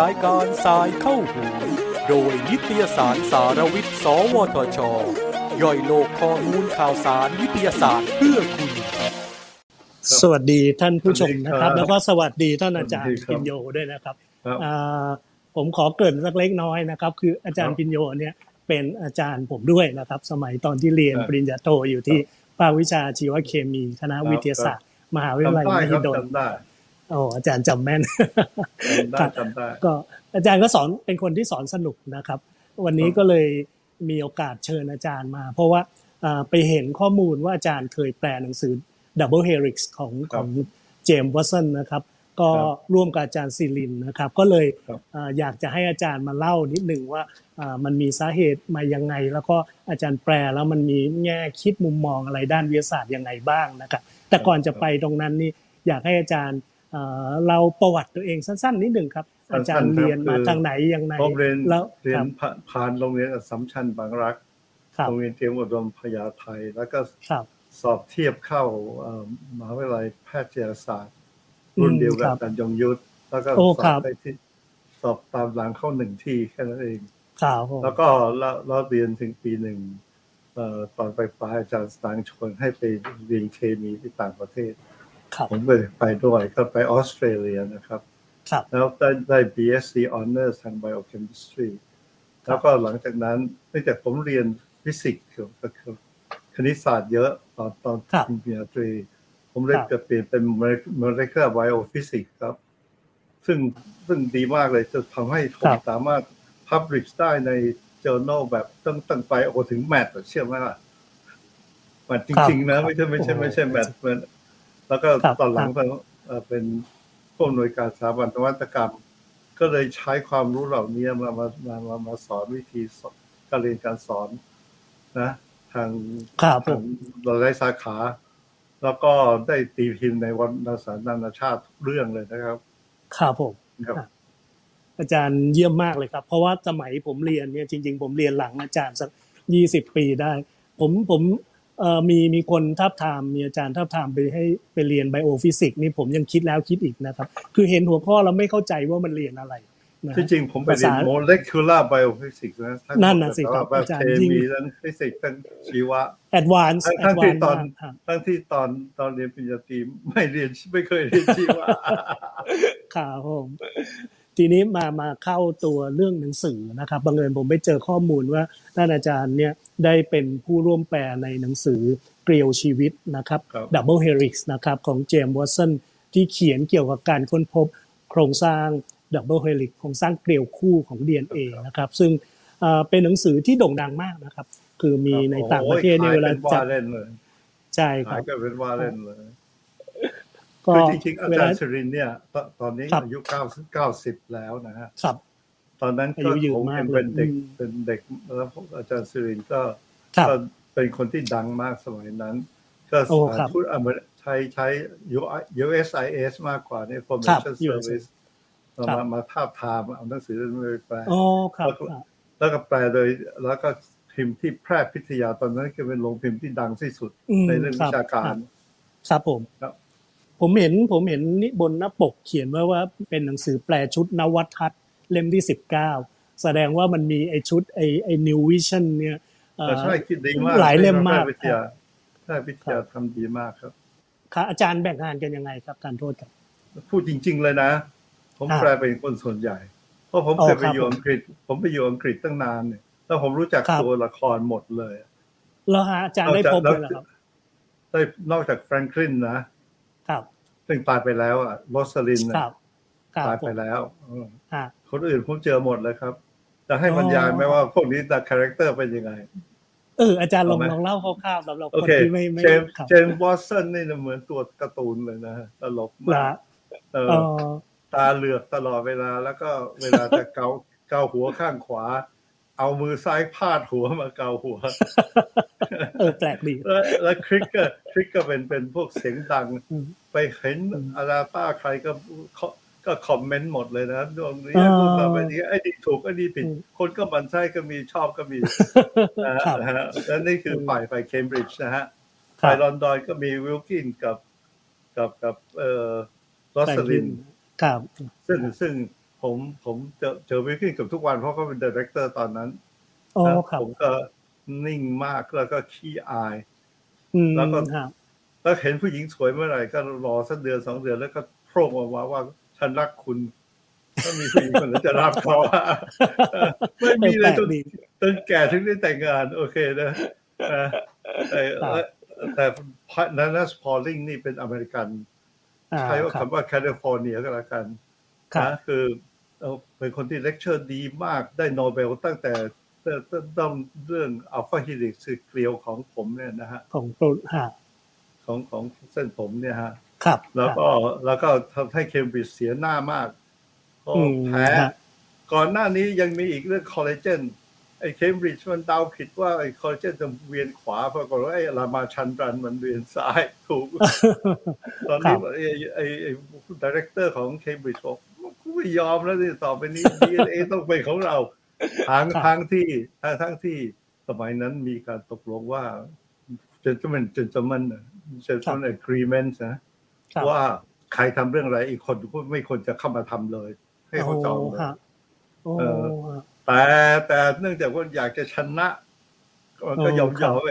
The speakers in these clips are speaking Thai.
รายการสายเข้าหูโดยนิตยสารสารวิทย์สวทช.ย่อยโลกข้อมูลข่าวสารวิทยาศาสตร์เพื่อคุณสวัสดีท่านผู้ชมนะครับแล้วก็สวัสดีท่านอาจารย์พิญโยด้วยนะครับผมขอเกริ่นสักเล็กน้อยนะครับคืออาจารย์พิญโยเนี่ยเป็นอาจารย์ผมด้วยนะครับสมัยตอนที่เรียนปริญญาโทอยู่ที่ภาควิชาชีวเคมีคณะวิทยาศาสตร์มหาวิทยาลัยมหิดลอ๋ออาจารย์จำแม่นก็อาจารย์ก็สอนเป็นคนที่สอนสนุกนะครับวันนี้ก็เลยมีโอกาสเชิญอาจารย์มาเพราะว่าไปเห็นข้อมูลว่าอาจารย์เคยแปลหนังสือ Double Helix ของเจมส์วัตสันนะครับก็ร่วมกับอาจารย์ศิรินนะครับก็เลยอยากจะให้อาจารย์มาเล่านิดนึงว่ามันมีสาเหตุมายังไงแล้วก็อาจารย์แปลแล้วมันมีแง่คิดมุมมองอะไรด้านวิทยาศาสตร์ยังไงบ้างนะครับแต่ก่อนจะไปตรงนั้นนี่อยากให้อาจารย์เราประวัติตัวเองสั้นๆนิดนึงครับอาจารย์เรียนมาทางไหนยังไงแล้วเรียนผ่านโรงเรียนอัสสัมชัญบางรักโรงเรียนเตรียมอุดมพยาไทแล้วก็สอบเทียบเข้ามหาวิทยาลัยแพทยศาสตร์รุ่นเดียวกับอาจารย์ยงยุทธแล้วก็สอบตามหลังเข้า1ที่แค่นั้นเองแล้วก็เราเรียนถึงปี1ตอนไปฟ้าอาจารย์สตางค์ชวนให้ไปเรียนเคมีที่ต่างประเทศผมไปด้วยก็ไปออสเตรเลียนะครับแล้วได้ BSc Honors ทาง Biochemistry แล้วก็หลังจากนั้นเนื่องจากผมเรียนฟิสิกส์กับคณิตศาสตร์เยอะตอนปริญญาตรีผมเลยจะเปลี่ยนเป็น Molecular Biophysics ครับซึ่งดีมากเลยจะทำให้ผมสามารถ publish ได้ใน journal แบบตั้งไปโอ้ถึงแมทเชื่อไหมล่ะแมทจริงๆนะไม่ใช่แมทแล้วก็ตอนหลังเป็นผู้อำนวยการสถาบันนวัตกรรมก็เลยใช้ความรู้เหล่านี้มาสอนวิธีการเรียนการสอนนะทางเราได้สาขาแล้วก็ได้ตีพิมพ์ในวารสารนานาชาติทุกเรื่องเลยนะครับครับผมครับอาจารย์เยี่ยมมากเลยครับเพราะว่าสมัยผมเรียนเนี่ยจริงๆผมเรียนหลังอาจารย์สัก20ปีได้ผมมีคนทับทามมีอาจารย์ทับทามไปให้ไปเรียนไบโอฟิสิกส์นี่ผมยังคิดแล้วคิดอีกนะครับคือเห็นหัวข้อแล้วไม่เข้าใจว่ามันเรียนอะไรนะที่จริงผมไปเรียน Molecular Biophysics นะนั่นน่ะสิครับอาจารย์จริงๆทั้งฟิสิกส์ทั้งชีวะ Advanced ทั้งที่ตอนเรียนปริญญาตรีไม่เคยเรียนชีวะครับผมทีนี้มาเข้าตัวเรื่องหนังสือนะครับบังเอิญผมไปเจอข้อมูลว่าท่านอาจารย์เนี่ยได้เป็นผู้ร่วมแปลในหนังสือเกลียวชีวิตนะครับ Double Helix นะครับของเจมส์วัตสันที่เขียนเกี่ยวกับการค้นพบโครงสร้าง Double Helix โครงสร้างเกลียวคู่ของ DNA นะครับซึ่งเป็นหนังสือที่โด่งดังมากนะครับคือมีในต่างประเทศในเวลาจัดใช่ครับก็เป็นว่าเล่นเลยก็จริงๆอาจารย์ชรินเนี่ยตอนนี้อายุ90แล้วนะฮะครับตอนนั้นก็ผมเป็นเด็กแล้วอาจารย์ชรินก็เป็นคนที่ดังมากสมัยนั้นก็พูดใช้ USIS มากกว่า Information Service มาทาบทามเอาหนังสือมาแปลแล้วก็แปลโดยแล้วก็พิมพ์ที่แพร่พิทยาตอนนั้นก็เป็นโรงพิมพ์ที่ดังที่สุดในเรื่องวิชาการครับผมผมเห็นนี่บนหน้าปกเขียนว่าเป็นหนังสือแปลชุดนวัตทัศน์เล่มที่19แสดงว่ามันมีไอ้ชุดไอ้ New Vision เนี่ยใช่คิดดีมากหลายเล่มมากถ้าวิทยาทำดีมากครับค่ะอาจารย์แบ่งงานกันยังไงครับการโทษครับพูดจริงๆเลยนะผมแปลเป็นคนส่วนใหญ่เพราะผมเคยไปอยู่อังกฤษตั้งนานเนี่ยแล้วผมรู้จักตัวละครหมดเลยแล้วฮะอาจารย์ได้พบเลยเหรอครับได้นอกจากแฟรงคลินนะครับซึ่งตายไปแล้วอ่ะ Rosalind น่ะตายไปแล้วคนอื่นผมเจอหมดเลยครับจะให้บรรยายมั้ยว่าพวกนี้แต่คาแรคเตอร์เป็นยังไงอาจารย์ลองเล่าคร่าวๆสำหรับคนที่ไม่เจมส์วอตสันนี่เหมือนตัวการ์ตูนเลยนะตลกมากตาเหลือกตลอดเวลาแล้วก็เวลาจะเกาหัวข้างขวาเอามือซ้ายพาดหัวมาเกาหัวแปลกดีแล้วคลิกก็เป็นพวกเสียงดังไปเห็นอาราป้าใครก็คอมเมนต์หมดเลยนะดวงนี้พูดมาแบบนี้ไอ้นี่ถูกไอ้นี่ผิดคนก็มันใช่ก็มีชอบก็มีนะฮะแล้วนี่คือฝ่ายเคมบริดจ์นะฮะฝ่ายลอนดอนก็มีวิลกินกับ กับRosalind ครับซึ่งผมเจอวิลคินกับทุกวันเพราะเขาเป็นไดเรคเตอร์ตอนนั้นผมก็นิ่งมากแล้วก็ขี้อายแล้วเห็นผู้หญิงสวยเมื่อไหร่ก็รอสักเดือน2เดือนแล้วก็โผล่ออกมาว่าฉันรักคุณถ้ามีผู้หญิงคนนั้นจะรับเขาไม่มีเลยจนแก่ถึงได้แต่งงานโอเคนะแต่นันนัสพอลลิงนี่เป็นอเมริกันใช้คำว่าแคลิฟอร์เนียก็แล้วกันนะคือเป็นคนที่เลคเชอร์ดีมากได้โนเบลตั้งแต่เรื่องอัลฟาฮิลิกซ์เกลียวของผมเนี่ยนะฮะของตูดฮะของเส้นผมเนี่ยฮะครับแล้วก็ทำให้เคมบริดจ์เสียหน้ามากก็แพ้ก่อนหน้านี้ยังมีอีกเรื่องคอลลาเจนไอ้เคมบริดจ์มันเดาผิดว่าไอ้คอลลาเจนจะเวียนขวาปรากฏว่าไอ้รามาชันดรันมันเวียนซ้ายถูกตอนนี้ไอ้ไดเรคเตอร์ของเคมบริดจ์บอกกูไม่ยอมแล้วนี่ต่อไปนี้ DNA ต้องเป็นของเราทั้งที่สมัยนั้นมีการตกลงว่า gentleman agreement นะว่าใครทำเรื่องอะไรอีกคนก็ไม่ควรจะเข้ามาทำเลยให้เขาจองเลยแต่เนื่องจากว่าอยากจะชนะก็ยอมๆ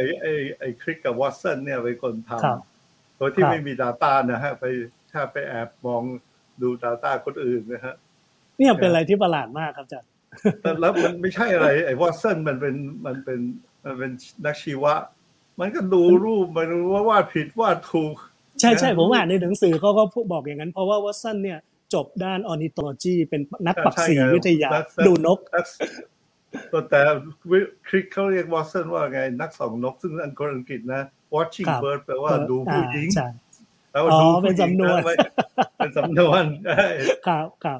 ไอ้คริกกับวอตสันเนี่ยเป็นคนทำโดยที่ไม่มี data นะฮะไปถ้าไปแอบมองดู data คนอื่นนะฮะเนี่ยเป็นอะไรที่ประหลาดมากครับอาจารย์แต่แล้วมันไม่ใช่อะไรไอ้วอตสันมันเป็นนักชีวะมันก็ดูรูปมันรู้ว่าวาดผิดวาดถูกใช่ๆผมอ่านในหนังสือเขาก็บอกอย่างนั้นเพราะว่าวอตสันเนี่ยจบด้านออนิโทโลจีเป็นนักปรักษีวิทยาดูนกแต่คริกเขาเรียกวอตสันว่าไงนักส่องนกซึ่งอังกฤษนะ watching bird แปลว่าดูผู้หญิงแล้วดูเป็นสำนวนครับ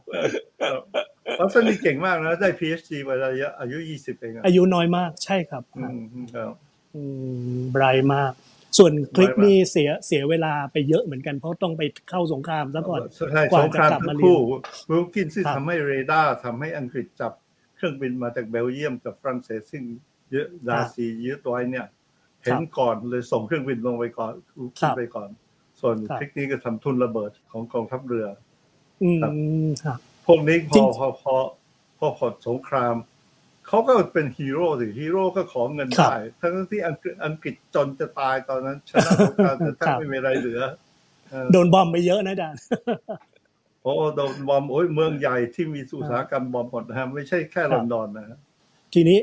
วอตสันนี่เก่งมากนะได้ PhD มาอายุ20เองอายุน้อยมากใช่ครับไบรท์มากส่วนคลิกนี่เสียเวลาไปเยอะเหมือนกันเพราะต้องไปเข้าสงครามซะก่อนกว่าจะกลับมาเรียนวิลกินซึ่งทำให้เรดาร์ทำให้อังกฤษจับเครื่องบินมาจากเบลเยียมกับฝรั่งเศสซึ่งเยอะดาซีเยอะตัวเนี่ยเห็นก่อนเลยส่งเครื่องบินลงไปก่อนขึ้นไปก่อนส่วนคลิกนี่ก็ทำทุนระเบิดของกองทัพเรือพวกนี้พอสงครามเขาก็เป็นฮีโร่สิฮีโร่ก็ขอเงินได้ทั้งที่อังกฤษจนจะตายตอนนั้นชนะสงครามจนแทบไม่มีอะไรเหลือโดนบอมไปเยอะนะอาจารย์โอ้โดนบอมโอ้ยเมืองใหญ่ที่มีอุตสาหกรรมบอมหมดนะไม่ใช่แค่ลอนดอนนะทีนี้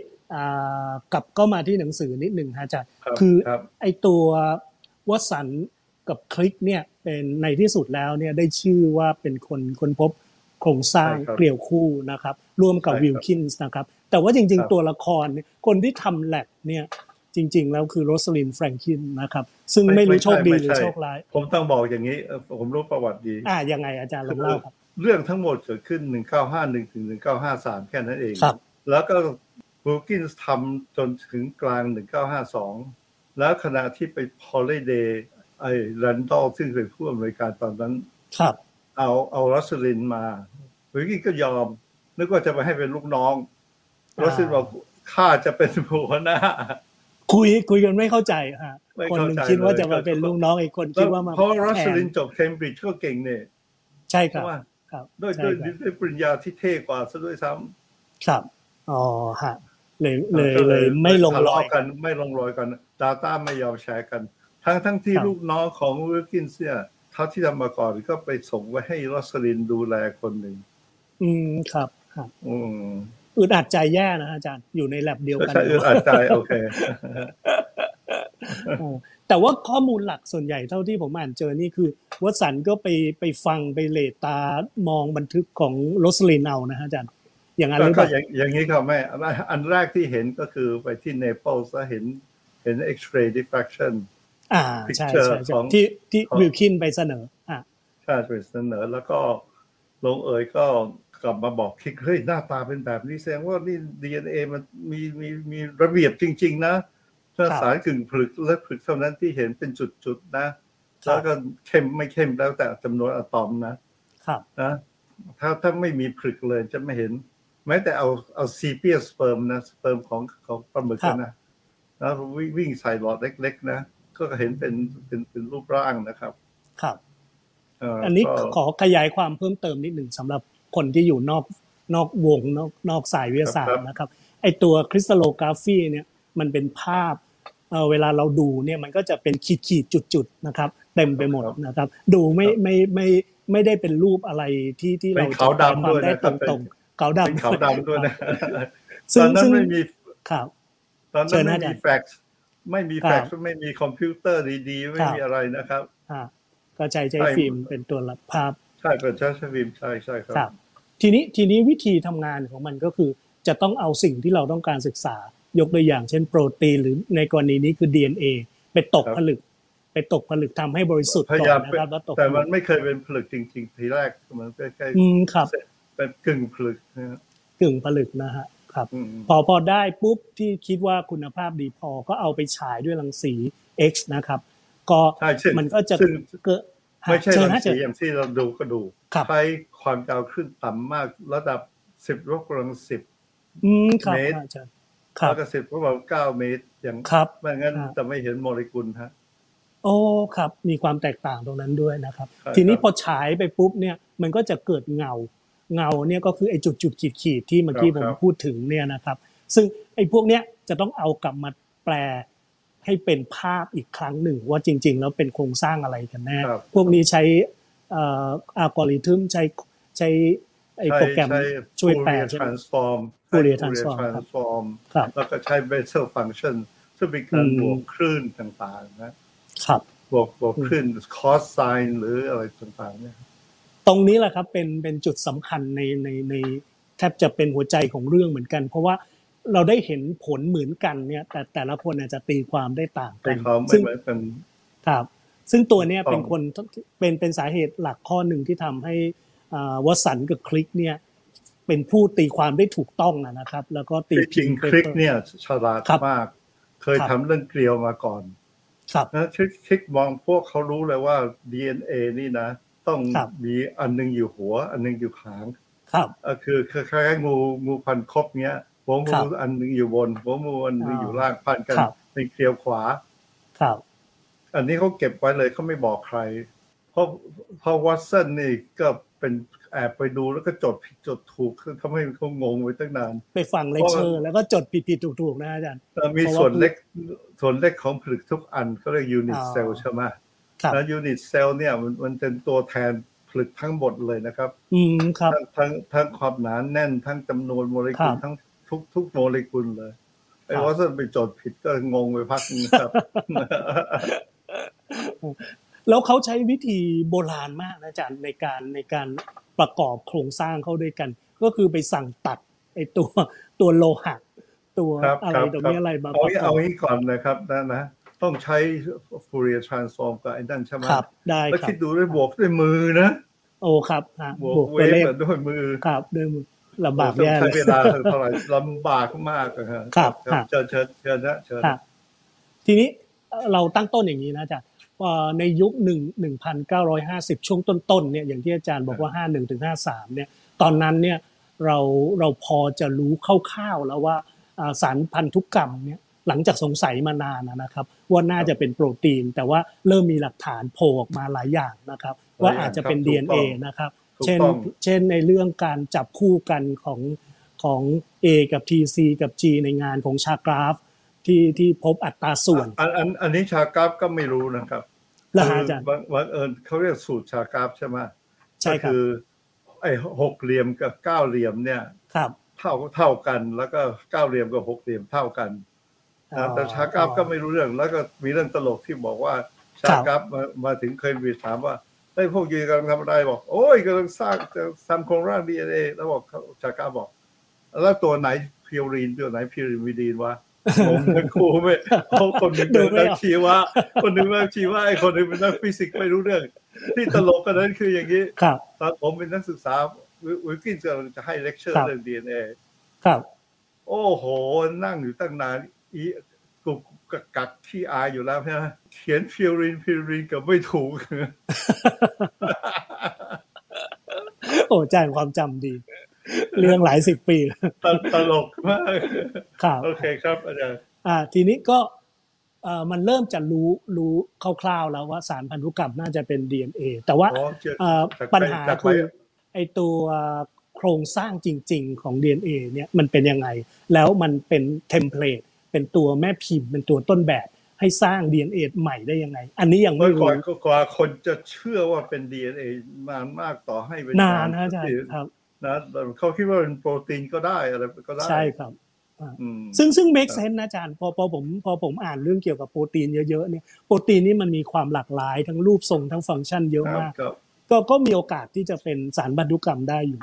กลับก็มาที่หนังสือนิดหนึ่งอาจารย์คือไอตัววอตสันกับคลิกเนี่ยเป็นในที่สุดแล้วเนี่ยได้ชื่อว่าเป็นคนค้นพบโครงสร้างเกลียวคู่นะครับร่วมกับวิลคินส์นะครับแต่ว่าจริงๆตัวละครคนที่ทำแลบเนี่ยจริงๆแล้วคือ Rosalind Franklin นะครับซึ่งไม่รู้โชคดีหรือโชคร้ายผมต้องบอกอย่างนี้ผมรู้ประวัติดียังไงอาจารย์เล่าครับเรื่องทั้งหมดเกิดขึ้น1951ถึง1953แค่นั้นเองแล้วก็วิลกินส์ทำจนถึงกลาง1952แล้วขณะที่ไปฮอลิเดย์ไอ้แรนดอลซึ่งเป็นผู้อำนวยการตอนนั้นเอารอสลินมาวิลกินส์ก็ยอมนึกว่าจะไปให้เป็นลูกน้องรอสลินบอกข้าจะเป็นหัวหน้าคุยกันไม่เข้าใจฮะคนนึงคิดว่าจะมาเป็นลูกน้องอีกคนคิดว่ามาเพราะรอสลินจบเคมบริดจ์ก็เก่งเนี่ยใช่ครับด้วยปริญญาที่เท่กว่าซะด้วยซ้ำครับอ๋อฮะเลยไม่ลงรอยกันไม่ลงรอยกัน data ไม่ยอมแชร์กันทั้งที่ลูกน้องของวิลกินส์เนี่ยเท่าที่ทำมาก่อนก็ไปส่งไว้ให้รอสลินดูแลคนหนึ่งครับครับอึดอัดใจแย่นะอาจารย์อยู่ในแลบเดียวกันอึดอัดใจโอเคแต่ว่าข้อมูลหลักส่วนใหญ่เท่าที่ผมอ่านเจอนี่คือวัตสันก็ไปฟังไปเลตามองบันทึกของรอสลินเอานะอาจารย์อย่างนั้นก็อย่างนี้ครับแม่อันแรกที่เห็นก็คือไปที่เนเปิลส์แล้วเห็นเอ็กซ์เรย์ดิฟแฟคชั่นใช่ๆที่วิลคินไปเสนอใช่ไปเสนอแล้วก็ลงเอยก็กลับมาบอกคลิกเฮ้ยหน้าตาเป็นแบบนี้แสดงว่านี่ DNA มันมีระเบียบจริงๆนะถ้าสารกึ่งผลึกและผลึกเท่านั้นที่เห็นเป็นจุดๆนะแล้วก็เข้มไม่เข้มแล้วแต่จำนวนอะตอมนะครับนะถ้าไม่มีผลึกเลยจะไม่เห็นแม้แต่เอาซีเปียสเปิร์มนะสเปิร์มของปลาหมึกนะแล้ววิ่งใส่หลอดเล็กๆนะก็เห็นเป็นรูปร่างนะครับครับ อันนี้ขอขยายความเพิ่มเติมนิดหนึ่งสำหรับคนที่อยู่นอกวงนอกสายวิทยาศาสตร์นะครับไอตัวคริสตัลโลกราฟีเนี่ยมันเป็นภาพเวลาเราดูเนี่ยมันก็จะเป็นขีดๆจุดๆนะครับเต็มไปหมดนะครับดูไม่ได้เป็นรูปอะไรที่เราจับความได้ตรงๆขาวดำด้วยนะตอนนั้นไม่มีครับตอนนั้นไม่มีแฟกซ์ไม่มีคอมพิวเตอร์ดีๆไม่มีอะไรนะครับก็ใช้ฟิล์มเป็นตัวรับภาพใช่เป็นใช้ฟิล์มใช่ครับทีนี้วิธีทำงานของมันก็คือจะต้องเอาสิ่งที่เราต้องการศึกษายกตัวอย่างเช่นโปรตีนหรือในกรณีนี้คือ DNA ไปตกผลึกทำให้บริสุทธิ์ก่อนนะครับแล้วตกแต่มันไม่เคยเป็นผลึกจริงๆทีแรกมันใกล้ๆเป็นกึ่งผลึกนะกึ่งผลึกนะฮะครับพอได้ปุ๊บที่คิดว่าคุณภาพดีพอก็เอาไปฉายด้วยรังสี X นะครับก็มันก็จะไม่ใช่รังสีอย่างที่เราดูก็ดูใช้ความยาวขึ้นต่ำมากระดับ10ลบรังสิบเมตรครับก็10ประมาณ9เมตรอย่างไม่งั้นจะไม่เห็นโมเลกุลฮะโอ้ครับมีความแตกต่างตรงนั้นด้วยนะครับทีนี้พอฉายไปปุ๊บเนี่ยมันก็จะเกิดเงาเนี่ยก็คือไอ้จุดๆขีดๆที่เมื่อกี้ผมพูดถึงเนี่ยนะครับซึ่งไอ้พวกเนี้ยจะต้องเอากลับมาแปลให้เป็นภาพอีกครั้งหนึ่งว่าจริงๆแล้วเป็นโครงสร้างอะไรกันแน่พวกนี้ใช้อัลกอริทึมใช้ไอ้โปรแกรมช่วยแปล transform แล้วก็ใช้ Bessel function ซึ่งเป็นการบวกคลื่นต่างๆนะครับบวกคลื่น cos sine หรืออะไรต่างๆเนี่ยตรงนี้แหละครับเป็นจุดสำคัญในแทบจะเป็นหัวใจของเรื่องเหมือนกันเพราะว่าเราได้เห็นผลเหมือนกันเนี่ยแต่แต่ละคนอาจจะตีความได้ต่างกันซึ่งตัวเนี้ยเป็นสาเหตุหลักข้อนึงที่ทำให้วสันต์กับคลิกเนี่ยเป็นผู้ตีความได้ถูกต้องนะครับแล้วก็ตีจริงคลิกเนี่ยฉลาดมากเคยทำเรื่องเกลียวมาก่อนนะคลิกมองพวกเขารู้เลยว่า DNA นี่นะต้องมีอันนึงอยู่หัวอันนึงอยู่หางคือคล้ายๆงูพันคบเงี้ยหัวงูอันนึงอยู่บนหัวงูอันนึงอยู่ล่างพันกันเป็นเกลียวขวาอันนี้เขาเก็บไว้เลยเขาไม่บอกใครเพราะวัตสันนี่ก็เป็นแอบไปดูแล้วก็จดผิดจดถูกทำให้เขางงไว้ตั้งนานไปฟังเลคเชอร์แล้วก็จดผิดถูกๆนะอาจารย์มีส่วนเล็กของผลึกทุกอันเขาเรียกยูนิตเซลใช่ไหมแล้วยูนิตเซลเนี่ยมันเป็นตัวแทนผลึกทั้งหมดเลยนะครับทั้งความหนาแน่นทั้งจำนวนโมเลกุลทั้งทุกโมเลกุลเลยไอ้วอสันไปจดผิดก็งงไปพักนึงครับแล้วเขาใช้วิธีโบราณมากนะอาจารย์ในการประกอบโครงสร้างเข้าด้วยกันก็คือไปสั่งตัดไอ้ตัวโลหะตัวอะไรตรงนี้อะไรมาเอาให้ก่อนนะครับนะต้องใช้ Fourier transform กับไอ้นั่นใช่ไหมครับได้ครับแล้วคิดดูด้วยบวกด้วยมือนะโอ้ครับบวกด้วยเลขด้วยมือครับด้วยมือลำบากแน่เลยใช้เวลาเท่าไหร่ลำบากมากครับเชิญนะเชิญทีนี้เราตั้งต้นอย่างนี้นะอาจารย์ในยุค1950ช่วงต้นๆเนี่ยอย่างที่อาจารย์บอกว่า51ถึง53เนี่ยตอนนั้นเนี่ยเราพอจะรู้คร่าวๆแล้วว่าสารพันธุกรรมเนี่ยหลังจากสงสัยมานานนะครับว่าน่าจะเป็นโปรตีนแต่ว่าเริ่มมีหลักฐานโผล่ออกมาหลายอย่างนะครับว่าอาจจะเป็น DNA นะครับเช่นในเรื่องการจับคู่กันของ A กับ T C กับ G ในงานของชากราฟที่พบอัตราส่วนอันนี้ชากราฟก็ไม่รู้นะครับแล้วอาจารย์บังเอิญเขาเรียกสูตรชากราฟใช่ไหมใช่ครับคือไอ้หกเหลี่ยมกับเก้าเหลี่ยมเนี่ยเท่ากันแล้วก็เก้าเหลี่ยมกับหกเหลี่ยมเท่ากันแต่ชากราฟก็ไม่รู้เรื่องแล้วก็มีเรื่องตลกที่บอกว่าชากราฟมาถึงเคยมีถามว่าไอ้พวกยืนกำลังทำอะไรบอกโอ้ยกำลังสร้างโครงร่าง DNA แล้วบอกชากราฟบอกแล้วตัวไหนพิวรีนตัวไหนพิวริดีนวะผมเป็นครูไม่เอาคนหนึ่งเป็นนักชีวะคนหนึ่งเป็นนักชีวะไอ้คนหนึ่งเป็นนักฟิสิกส์ไม่รู้เรื่องที่ตลกกันนั้นคืออย่างนี้ตอนผมเป็นนักศึกษาWilkinsจะให้เลคเชอร์เรื่อง DNA ครับโอ้โหนั่งอยู่ตั้งนานอีกุกกักที่อายอยู่แล้วใช่ไหมเขียนพิวรินกับไม่ถูกโอ้ใจความจำดีเรื่องหลายสิบปีตลกมากโอเคครับอาจารย์ทีนี้ก็ มันเริ่มจะรู้คร่าวๆแล้วว่าสารพันธุกรรมน่าจะเป็น DNA แต่ว่าปัญหาคือไอตัวโครงสร้างจริงๆของ DNA เนี่ยมันเป็นยังไงแล้วมันเป็นเทมเพลตเป็นตัวแม่พิมพ์เป็นตัวต้นแบบให้สร้าง DNA ใหม่ได้ยังไงอันนี้ยังไม่รู้กว่าคนจะเชื่อว่าเป็น DNA นานมากต่อให้เป็นนานนะอาจารย์ครับนะเขาคิดว่าเป็นโปรตีนก็ได้อะไรก็ได้ใช่ครับซึ่ง make sense นะอาจารย์พอผมอ่านเรื่องเกี่ยวกับโปรตีนเยอะๆเนี่ยโปรตีนนี่มันมีความหลากหลายทั้งรูปทรงทั้งฟังก์ชันเยอะมากก็มีโอกาสที่จะเป็นสารพันธุกรรมได้อยู่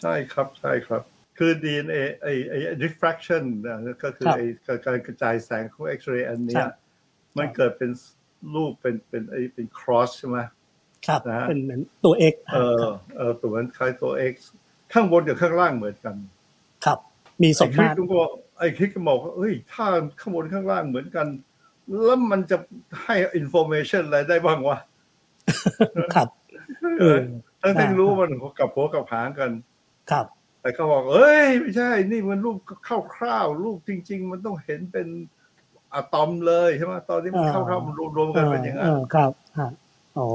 ใช่ครับใช่ครับคือ DNA ไอ้ diffraction นะก็คือไอ้การกระจายแสงของเอ็กซเรย์อันเนี้ยมันเกิดเป็นรูปเป็น cross ใช่มั้ยครับเป็นเหมือนตัว x ตัวนั้นคล้ายตัว x ข้างบนกับข้างล่างเหมือนกันครับมีสมมาตรไอ้คิดก็บอกว่าเฮ้ยถ้าข้างบนข้างล่างเหมือนกันแล้วมันจะให้ information อะไรได้บ้างวะครับทั้งที่รู้มันกับหัวกับหางกันครับแต่เขาบอกเอ้ยไม่ใช่นี่มันรูปคร่าวๆรูปจริงๆมันต้องเห็นเป็นอะตอมเลยใช่ไหมตอนนี้มันคร่าวๆมันรวมๆกันเป็นอย่างนั้นครับอ๋อ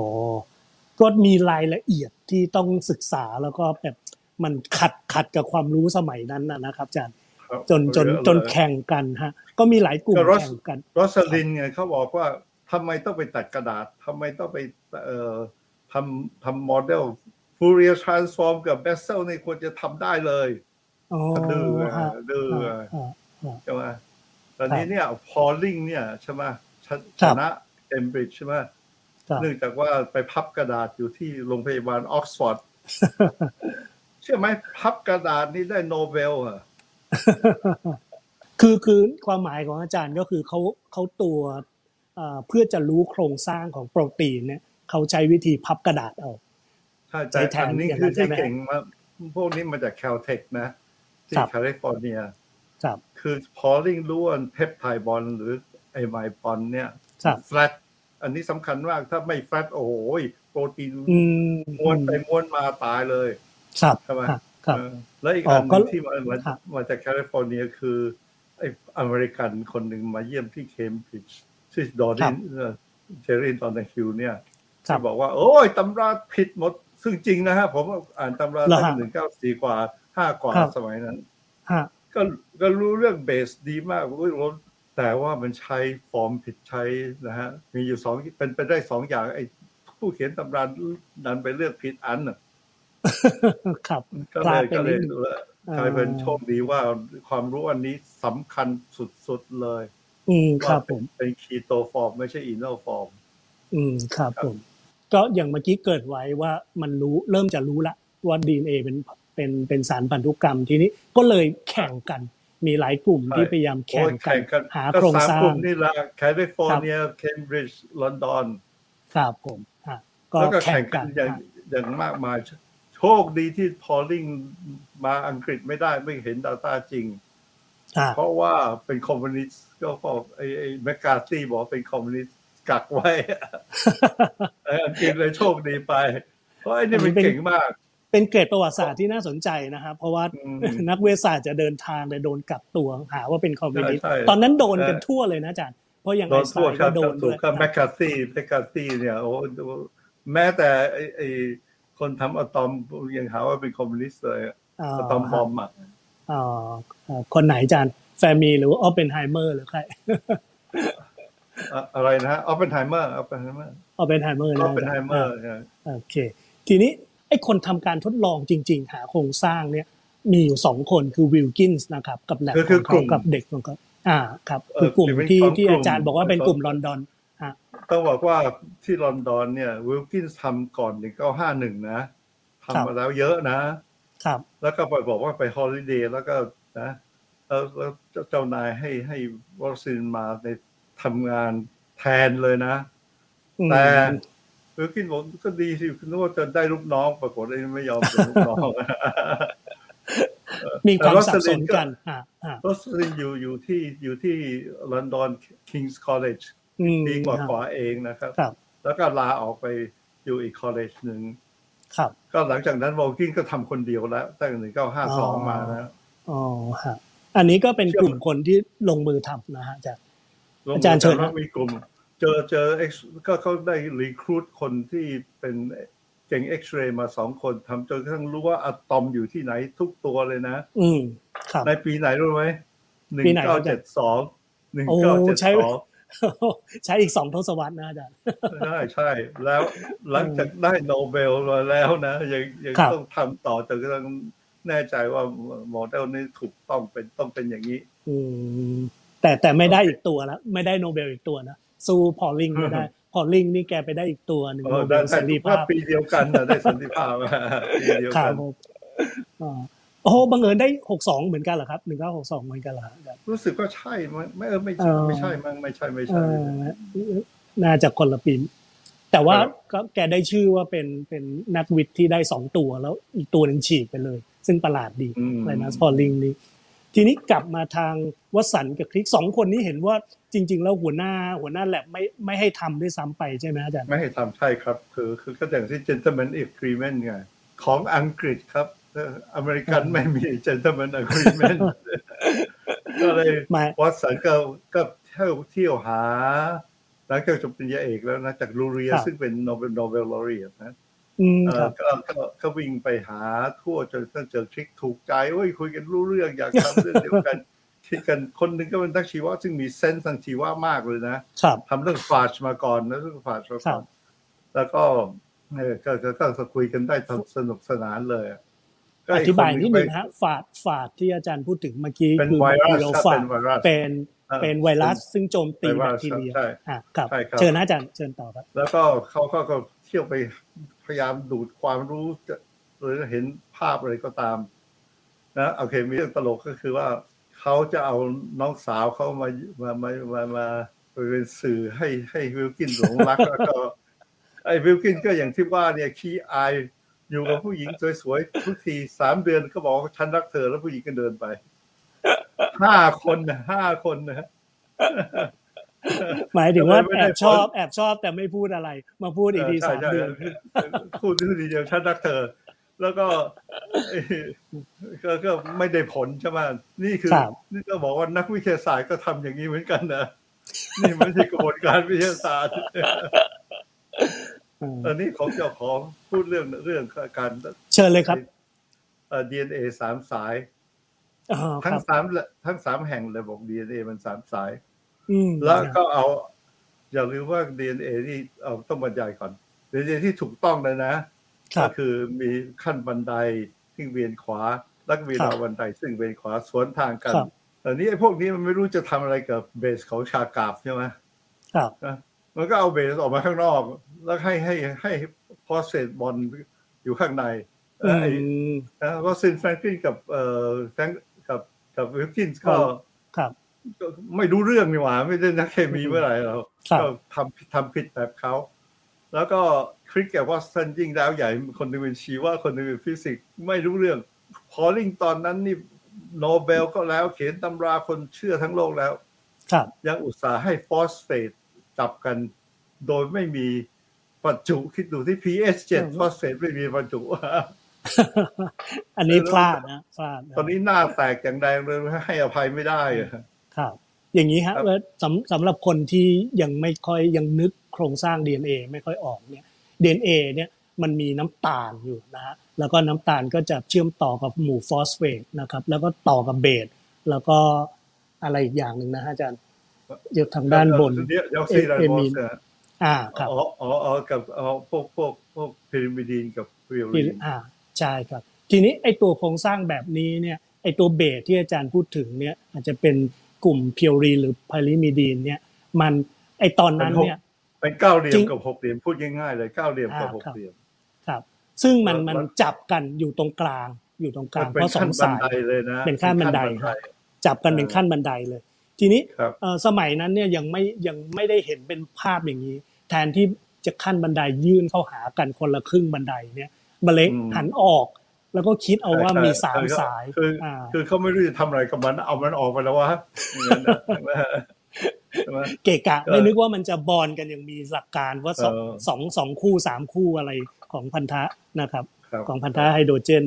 ก็มีรายละเอียดที่ต้องศึกษาแล้วก็แบบมันขัดกับความรู้สมัยนั้นนะครับอาจารย์จนแข่งกันฮะก็มีหลายกลุ่มแข่งกันรสลินไงเขาบอกว่าทำไมต้องไปตัดกระดาษทำไมต้องไปทำโมเดลFourier transform กับ Bessel นี่ควรจะทำได้เลยดื้อใช่ไหมตอนนี้เนี่ย Pauling เนี่ยใช่ไหมชนะ Cambridge ใช่ไหมเนื่องจากว่าไปพับกระดาษอยู่ที่โรงพยาบาลออกซฟอร์ดเชื่อไหมพับกระดาษนี่ได้โนเบลอ่ะคือความหมายของอาจารย์ก็คือเขาตัวเพื่อจะรู้โครงสร้างของโปรตีนเนี่ยเขาใช้วิธีพับกระดาษเอาใช้แทนนี่คือที่เก่งมาพวกนี้มาจาก Caltech นะที่แคลิฟอร์เนียคือพอลิงรู้ว่าเพปไทด์บอนด์หรือไอไมบอนด์เนี่ยแฟลตอันนี้สำคัญมากถ้าไม่แฟลตโอ้โหโปรตีนม้วนไปม้วนมาตายเลยใช่ไหมแล้วอีกอันที่มาจากแคลิฟอร์เนียคือไออเมริกันคนหนึ่งมาเยี่ยมที่เคมบริดจ์ที่ดอร์ดินเจอรินดอนฮิวเนี่ยที่บอกว่าโอ้ยตำราผิดหมดซึ่งจริงนะฮะผมอ่านตำราตั้ง194กว่า5กว่าสมัยนั้นก็รู้เรื่องเบสดีมากแต่ว่ามันใช้ฟอร์มผิดใช้นะฮะมีอยู่2เป็นไปได้2อย่างไอ้ผู้เขียนตำราดันไปเลือกผิดอันน่ะครับก็เลยกลายเป็นโชคดีว่าความรู้อันนี้สำคัญสุดๆเลยครับผมเป็นคีโตฟอร์มไม่ใช่อินเนอร์ฟอร์มครับผมก็อย่างเมื่อกี้เกิดไว้ว่ามันรู้เริ่มจะรู้ละว่า DNA เป็นสารพันธุกรรมทีนี้ก็เลยแข่งกันมีหลายกลุ่มที่พยายามแข่งกันหาโครงสร้างกลุ่มนี่ละแคลิฟอร์เนียเคมบริดจ์ลอนดอนครับผมก็แข่งกันอย่างมากมายโชคดีที่พอลลิงมาอังกฤษไม่ได้ไม่เห็น data จริงเพราะว่าเป็นคอมมิวนิสต์ก็พอไอ้แมคคาร์ตี้บอกเป็นคอมมิวนิสต์กักไว้อันนี้เลยโชคดีไปเพราะไอ้นี่มันเก่งมากเป็นเกรดประวัติศาสตร์ที่น่าสนใจนะครับเพราะว่านักวิทยาศาสตร์จะเดินทางไปโดนกักตัวหาว่าเป็นคอมมิวนิสต์ตอนนั้นโดนกันทั่วเลยนะอาจารย์เพราะอย่างไอน์สไตน์ก็โดนด้วยแมคคาร์ตี้เนี่ยโอ้แม้แต่ไอ้คนทำอะตอมยังหาว่าเป็นคอมมิวนิสต์เลยอะตอมบอมอะคนไหนอาจารย์แฟมีหรือว่าออปเพนไฮเมอร์หรือใครอะไรนะฮะออปเพนไฮเมอร์โอเคทีนี้ไอ้คนทำการทดลองจริงๆหาโครงสร้างเนี่ยมีอยู่2คนคือวิลกินส์นะครับกับแลบของกับเด็กของก็ครับคือกลุ่มที่อาจารย์บอกว่าเป็นกลุ่มลอนดอนต้องบอกว่าที่ลอนดอนเนี่ยวิลกินส์ทำก่อน1951นะทำมาแล้วเยอะนะครับแล้วก็บอกว่าไปฮอลิเดย์แล้วก็นะแล้วเจ้านายให้วอซินมาในทำงานแทนเลยนะแต่วิลกินผมก็ดีสิคุณว่าจะได้ลูกน้องปรากฏไม่ยอมเป็นลูกน้องมีความสับสนกันรสลินอยู่ที่ลอนดอนคิงส์คอลเลจปีกว่าๆเองนะครับแล้วก็ลาออกไปอยู่อีกคอลเลจหนึ่งก็หลังจากนั้นวิลกินก็ทำคนเดียวแล้วตั้งแต่1952มาแล้วอันนี้ก็เป็นกลุ่มคนที่ลงมือทำนะฮะจาก อาจารย์เชิญมีกลุ่มเจอก็เขาได้รีครูทคนที่เป็นเก่งเอ็กซเรย์มา2คนทำจนกระทั่งรู้ว่าอะตอมอยู่ที่ไหนทุกตัวเลยนะในปีไหนรู้ไหม1972ใช้อีก2ทศวรรษนะอาจารย์ใช่แล้วหลังจากได้โนเบลมาแล้วนะยังต้องทำต่อจนกระทั่งแน่ใจว่าโมเดลนี้ถูกต้องเป็นต้องเป็นอย่างนี้แต่ไม่ได้อีกตัวแล้วไม่ได้โนเบลอีกตัวนะสู้พอลลิงไม่ได้พอลลิงนี่แกไปได้อีกตัวนึงได้สันติภาพปีเดียวกันนะได้สันติภาพปีเดียวกันโอ้บังเอิญได้62เหมือนกันเหรอครับ1962เหมือนกันเหรอครับรู้สึกว่าใช่มั้ยไม่ใช่น่าจะคนละปีแต่ว่าก็แกได้ชื่อว่าเป็นนักวิทย์ที่ได้2ตัวแล้วอีกตัวนึงฉีกไปเลยซึ่งประหลาดดีอะไรนะพอลลิงนี่ทีนี้กลับมาทางวัสันต์กับคริก2คนนี้เห็นว่าจริงๆแล้วหัวหน้าแลบไม่ให้ทำด้วยซ้ำไปใช่ไหมอาจารย์ไม่ให้ทำใช่ครับคือก็อย่างที่ Gentleman Agreement ไงของอังกฤษครับอเมริกันไม่มี Gentleman Agreement ก็เลยวัสันต์ก็เที่ยวหาหลังจากจบปริญญาเอกแล้วนะจากลูเรียซึ่งเป็นโนเบลลอเรียตนะก็วิ่งไปหาทั่วจนเจอคริกถูกใจโอ้ยคุยกันรู้เรื่องอยากทำเรื่องเดียวกันคิดกันคนนึงก็เป็นนักชีวะซึ่งมีเซนส์ทางชีวะมากเลยนะทำเรื่องฟาจมาก่อนนะเรื่องฟาจมาก่อนแล้วก็ก็คุยกันได้สนุกสนานเลยอธิบายนิดนึงฮะฟาจที่อาจารย์พูดถึงเมื่อกี้คือเป็นไวรัสเป็นไวรัสซึ่งโจมตีแบคทีเรียครับเชิญอาจารย์เชิญต่อครับแล้วก็เขาก็เที่ยวไปพยายามดูดความรู้หรือเห็นภาพอะไรก็ตามนะโอเคมีเรื่องตลกก็คือว่าเขาจะเอาน้องสาวเขามาเป็นสื่อให้วิลกินหลงรักแล้วก็ไอ้วิลกินก็อย่างที่ว่าเนี่ยขี้อายอยู่กับผู้หญิงสวยๆทุกที3เดือนก็บอกฉันรักเธอแล้วผู้หญิงก็เดินไป5คนนะหมายถึงว่าแอบชอบแต่ไม่พูดอะไรมาพูดอีกที3เดือนพูดทีเดียวฉันรักเธอแล้วก็ไม่ได้ผลใช่มั้ยนี่คือนี่ก็บอกว่านักวิทยาศาสตร์ก็ทำอย่างนี้เหมือนกันนะนี่ไม่ใช่กระบวนการวิทยาศาสตร์ตอนนี้ของเจ้าของพูดเรื่องการเชิญเลยครับDNA 3 สายทั้ง3แห่งเลยบอก DNA มัน3สายแล้วก็เอาอย่าลืมว่า DNA นี่เอาต้องบรรยายก่อน DNA ที่ถูกต้องเลยนะก็คือมีขั้นบันไดซึ่งเวียนขวาและเวลาบันไดซึ่งเวียนขวาสวนทางกันแต่นี้ไอ้พวกนี้มันไม่รู้จะทำอะไรกับเบสของชากาฟใช่ไหมครับมันก็เอาเบสออกมาข้างนอกแล้วให้พอเซตบอลอยู่ข้างในแล้วก็ซินแฟรงกินกับแฟรงกับวิลกินส์ก็ไม่รู้เรื่องนี่หว่าไม่ได้นักเคมีเมื่อไหร่เราก็ทำผิดแบบเขาแล้วก็คริกกับวอตสันยิ่งดาวใหญ่คนนึงเป็นชีวะคนนึงเป็นฟิสิกส์ไม่รู้เรื่องพอลลิงตอนนั้นนี่โนเบลก็แล้วเขียนตำราคนเชื่อทั้งโลกแล้วยังอุตส่าห์ให้ฟอสเฟตจับกันโดยไม่มีประจุคิดดูที่ pH 7ฟอสเฟตไม่มีประจุอันนี้พลาดตอนนี้หน้าแตกอย่างแดงเลยให้อภัยไม่ได้ครับอย่างนี้ฮะว่าสำหรับคนที่ยังไม่ค่อยยังนึกโครงสร้าง DNA ไม่ค่อยออกเนี่ย DNA เนี่ยมันมีน้ำตาลอยู่นะฮะแล้วก็น้ำตาลก็จะเชื่อมต่อกับหมู่ฟอสเฟตนะครับแล้วก็ต่อกับเบสแล้วก็อะไรอีกอย่างนึงนะฮะอาจารย์อยู่ทางด้านบนเอมีนครับอ๋อกับพวกพิริมิดีนกับเรียลลินใช่ครับทีนี้ไอ้ตัวโครงสร้างแบบนี้เนี่ยไอ้ตัวเบสที่อาจารย์พูดถึงเนี่ยอาจจะเป็นกลุ่มเพียวรีนหรือไพริมิดีนเนี่ยมันไอตอนนั้นเนี่ยเป็น9เหลี่ยมกับ6เหลี่ยมพูดง่ายๆเลย9เหลี่ยมกับ6เหลี่ยมครับซึ่งมันจับกันอยู่ตรงกลางเพราะ2สายเป็นขั้นบันไดจับกันเป็นขั้นบันไดเลยทีนี้สมัยนั้นเนี่ยยังไม่ได้เห็นเป็นภาพอย่างนี้แทนที่จะขั้นบันไดยื่นเข้าหากันคนละครึ่งบันไดเนี่ยมันเลยหันออกแล้วก็คิดเอาว่ามี3สายคือเขาไม่รู้จะทำอะไรกับมันเอามันออกไปแล้ววะเกะกะไม่นึกว่ามันจะบอนกันยังมีหลักการว่า2คู่3คู่อะไรของพันธะนะครับของพันธะไฮโดรเจน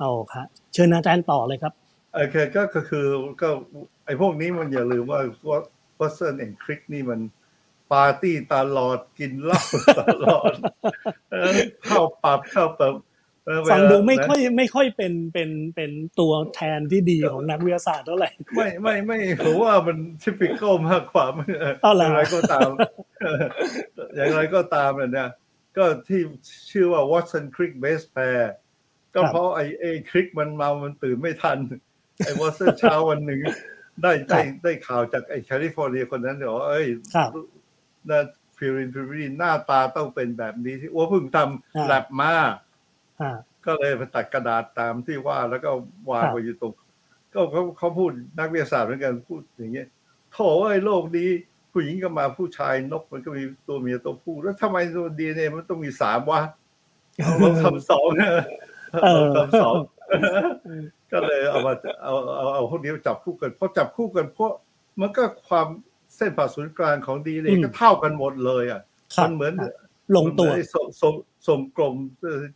เอาครับเชิญอาจารย์ต่อเลยครับโอเคก็คือไอ้พวกนี้มันอย่าลืมว่า Watson and Crick นี่มันปาร์ตี้ตลอดกินเหล้าตลอดเข้าปรับฟังดูไม่ค่อยเป็นตัวแทนที่ดีของนักวิทยาศาสตร์เท่าไหร่ไม่ผมว่ามันทิปิคอลมากกว่าอะไรก็ตามอย่างไรก็ตามเนี่ยก็ที่ชื่อว่า Watson Crick Base Pair ก็เพราะไอ้ Crick มันเมามันตื่นไม่ทันไอ้ Watson เช้าวันหนึ่งได้ข่าวจากไอ้แคลิฟอร์เนียคนนั้นบอกว่าเอ้ยน่าฟิลินฟิลินหน้าตาต้องเป็นแบบนี้ที่ว่าเพิ่งทำแลบมาก็เลยไปตัดกระดาษตามที่ว่าแล้วก็วางไว้อยู่ตรงก็เขาพูดนักวิทยาศาสตร์เหมือนกันพูดอย่างเงี้ยโถ่ไอ้โลกนี้ผู้หญิงก็มาผู้ชายนกมันก็มีตัวเมียตัวผู้แล้วทำไมตัว DNA มันต้องมี3วะเราทำ2นะเราทำ2ก็เลยเอาพวกนี้จับคู่กันพอจับคู่กันพวกมันก็ความเส้นผ่าศูนย์กลางของ DNA ก็เท่ากันหมดเลยอ่ะมันเหมือนลงตัวส่งกลม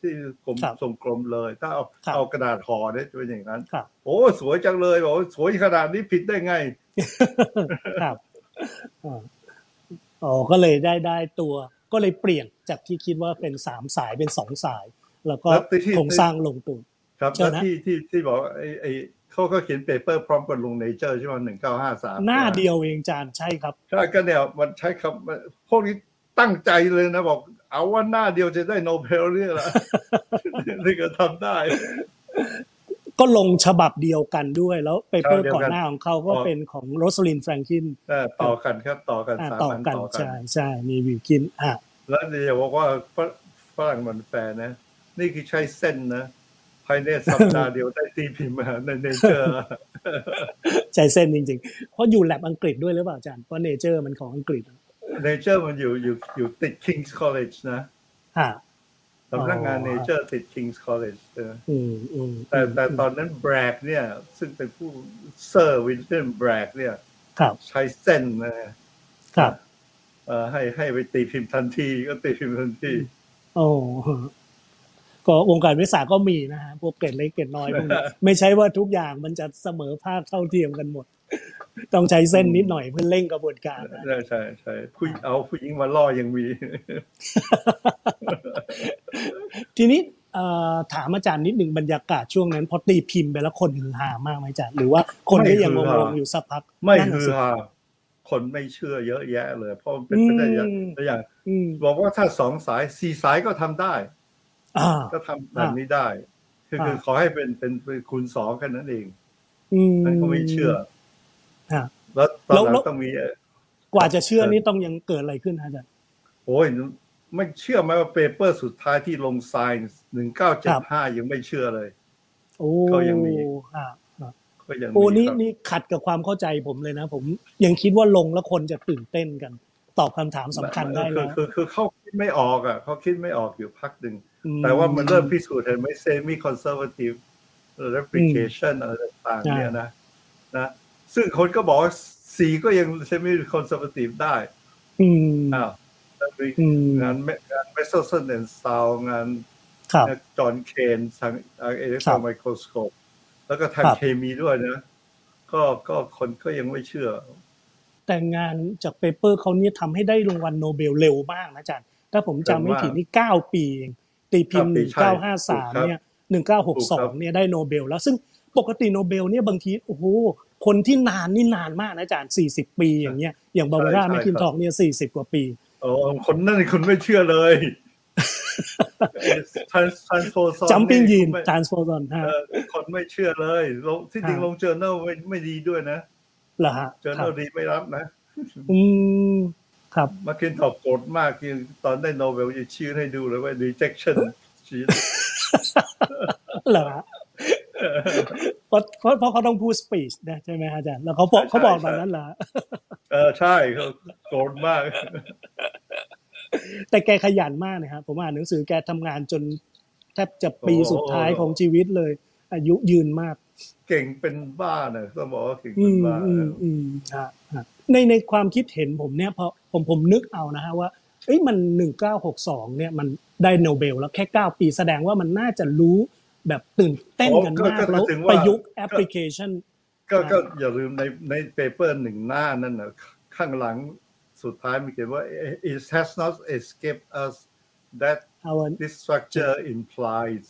ที่กลมส่งกลมเลยถ้าเอากระดาษห่อเนี่ยจะเป็นอย่างนั้นโอ้สวยจังเลยบอกสวยขนาดนี้ผิดได้ไงครับอ๋อก็เลยได้ตัวก็เลยเปลี่ยนจากที่คิดว่าเป็น3สายเป็น2สายแล้วก็โครงสร้างลงตัวครับแล้วที่บอกไอ้เขาเขียนเปเปอร์พร้อมกันลง Nature ใช่มั้ย1953หน้าเดียวเองจารย์ใช่ครับใช่ก็เนี่ยมันใช้คำพวกนี้ตั้งใจเลยนะบอกเอาว่าหน้าเดียวจะได้โนเบลเนี่ยล่ะนี่ก็ทำได้ก็ลงฉบับเดียวกันด้วยแล้วเปเปอร์ก่อนหน้าของเขาก็เป็นของ Rosalind Franklin ต่อกันครับต่อกัน3อันต่อกันใช่ๆมี Wilkin แล้วเดี๋ยวบอกว่าฝรั่งมันแฟร์นะนี่คือใช้เส้นนะภายในสัปดาห์เดียวได้ตีพิมพ์มาใน Nature ใช้เส้นจริงๆเพราะอยู่แลบอังกฤษด้วยหรือเปล่าอาจารย์เพราะ Nature มันของอังกฤษNature มันอยู่ติด King's College นะสำนักงาน Nature ติด King's College แต่ตอนนั้นแบรกเนี่ยซึ่งเป็นผู้เซอร์วินเทนแบรกเนี่ยใช้เส้นนะครับให้ไปตีพิมพ์ทันทีก็ตีพิมพ์ทันทีโอ้ก็วงการวิทยาศาสตร์ก็มีนะฮะพวกเกรดเล็กเกรดน้อยพวกนี้ไม่ใช่ว่าทุกอย่างมันจะเสมอภาคเท่าเทียมกันหมดต้องใช้เส้นนิดหน่อยเพื่อเร่งกระบวนการใช่ใช่เอาผู้หญิงมาล่อยังมีทีนี้ถามอาจารย์นิดหนึ่งบรรยากาศช่วงนั้นพอตีพิมพ์ไปแล้วคนฮือฮามากไหมอาจารย์หรือว่าคนก็ยังงงอยู่สักพักไม่ฮือฮาคนไม่เชื่อเยอะแยะเลยเพราะมันเป็นไปได้อย่างบอกว่าถ้าสองสายสี่สายก็ทำได้ก็ทำแบบนี้ได้คือขอให้เป็นคูณสองแค่นั้นเองมันก็ไม่เชื่อแล้วตอนหลังต้องมีกว่าจะเชื่อนี่ต้องยังเกิดอะไรขึ้นอาจารย์โอ้ยไม่เชื่อไหมว่าเปเปอร์สุดท้ายที่ลง Science 1975ยังไม่เชื่อเลยโอ้ก็ยังมีโอ้นี่ขัดกับความเข้าใจผมเลยนะผมยังคิดว่าลงแล้วคนจะตื่นเต้นกันตอบคำถามสำคัญได้เลยคือเขาคิดไม่ออกอ่ะเขาคิดไม่ออกอยู่พักนึงแต่ว่ามันเริ่มพิสูจน์เห็นไหม semi conservative replication อะไรต่างๆเนี่ยนะซึ่งคนก็บอกว่าสีก็ยังใช้ไม่คอนเซอร์วาทีฟได้งานแมสเซอร์สันแอนด์ซาวงานจอห์นเคนทางอิเล็กทรอนไมโครสโคปแล้วก็ทางเคมีด้วยนะก็คนก็ยังไม่เชื่อแต่งานจากเปเปอร์เขาเนี่ยทำให้ได้รางวัลโนเบลเร็วมากนะอาจารย์ถ้าผมจำไม่ผิดนี่9ปีเองตีพิมพ์1953เนี่ย1962เนี่ยได้โนเบลแล้วซึ่งปกติโนเบลเนี่ยบางทีโอ้โหคนที่นานมากนะอาจารย์40ปีอย่างเงี้ยอย่างบาร์บาร่าแมคคินทอชเนี่ย40กว่าปีอ๋อคนนั้นคนไม่เชื่อเลยทรานสโฟซอน Jumping Gene Transformation คนไม่เชื่อเลยที่จริงลง journal ไม่ดีด้วยนะเหรอฮะ journal ดีไม่รับนะครับแมคคินทอชโกรธมากที่ตอนได้โนเบลจะชี้ให้ดูเลยว่า rejection ชี้เหรอเพราะเขาต้องพูดสปีชนะใช่ไหมอาจารย์แล้วเขาบอกแบบนั้นล่ะใช่เขาโกรธมากแต่แกขยันมากนะครับผมอ่านหนังสือแกทำงานจนแทบจะปีสุดท้ายของชีวิตเลยอายุยืนมากเก่งเป็นบ้านะต้องบอกว่าเก่งเป็นบ้าในความคิดเห็นผมเนี่ยพอผมนึกเอานะฮะว่าเอ้ยมัน1962เนี่ยมันได้โนเบลแล้วแค่9ปีแสดงว่ามันน่าจะรู้แบบตื่นเต้นกันมากแล้วประยุกต์แอปพลิเคชันก็อย่าลืมในเปเปอร์1หน้านั่นน่ะค ข้างหลังสุดท้ายมีเขียนว่า it has not escaped us that this structure implies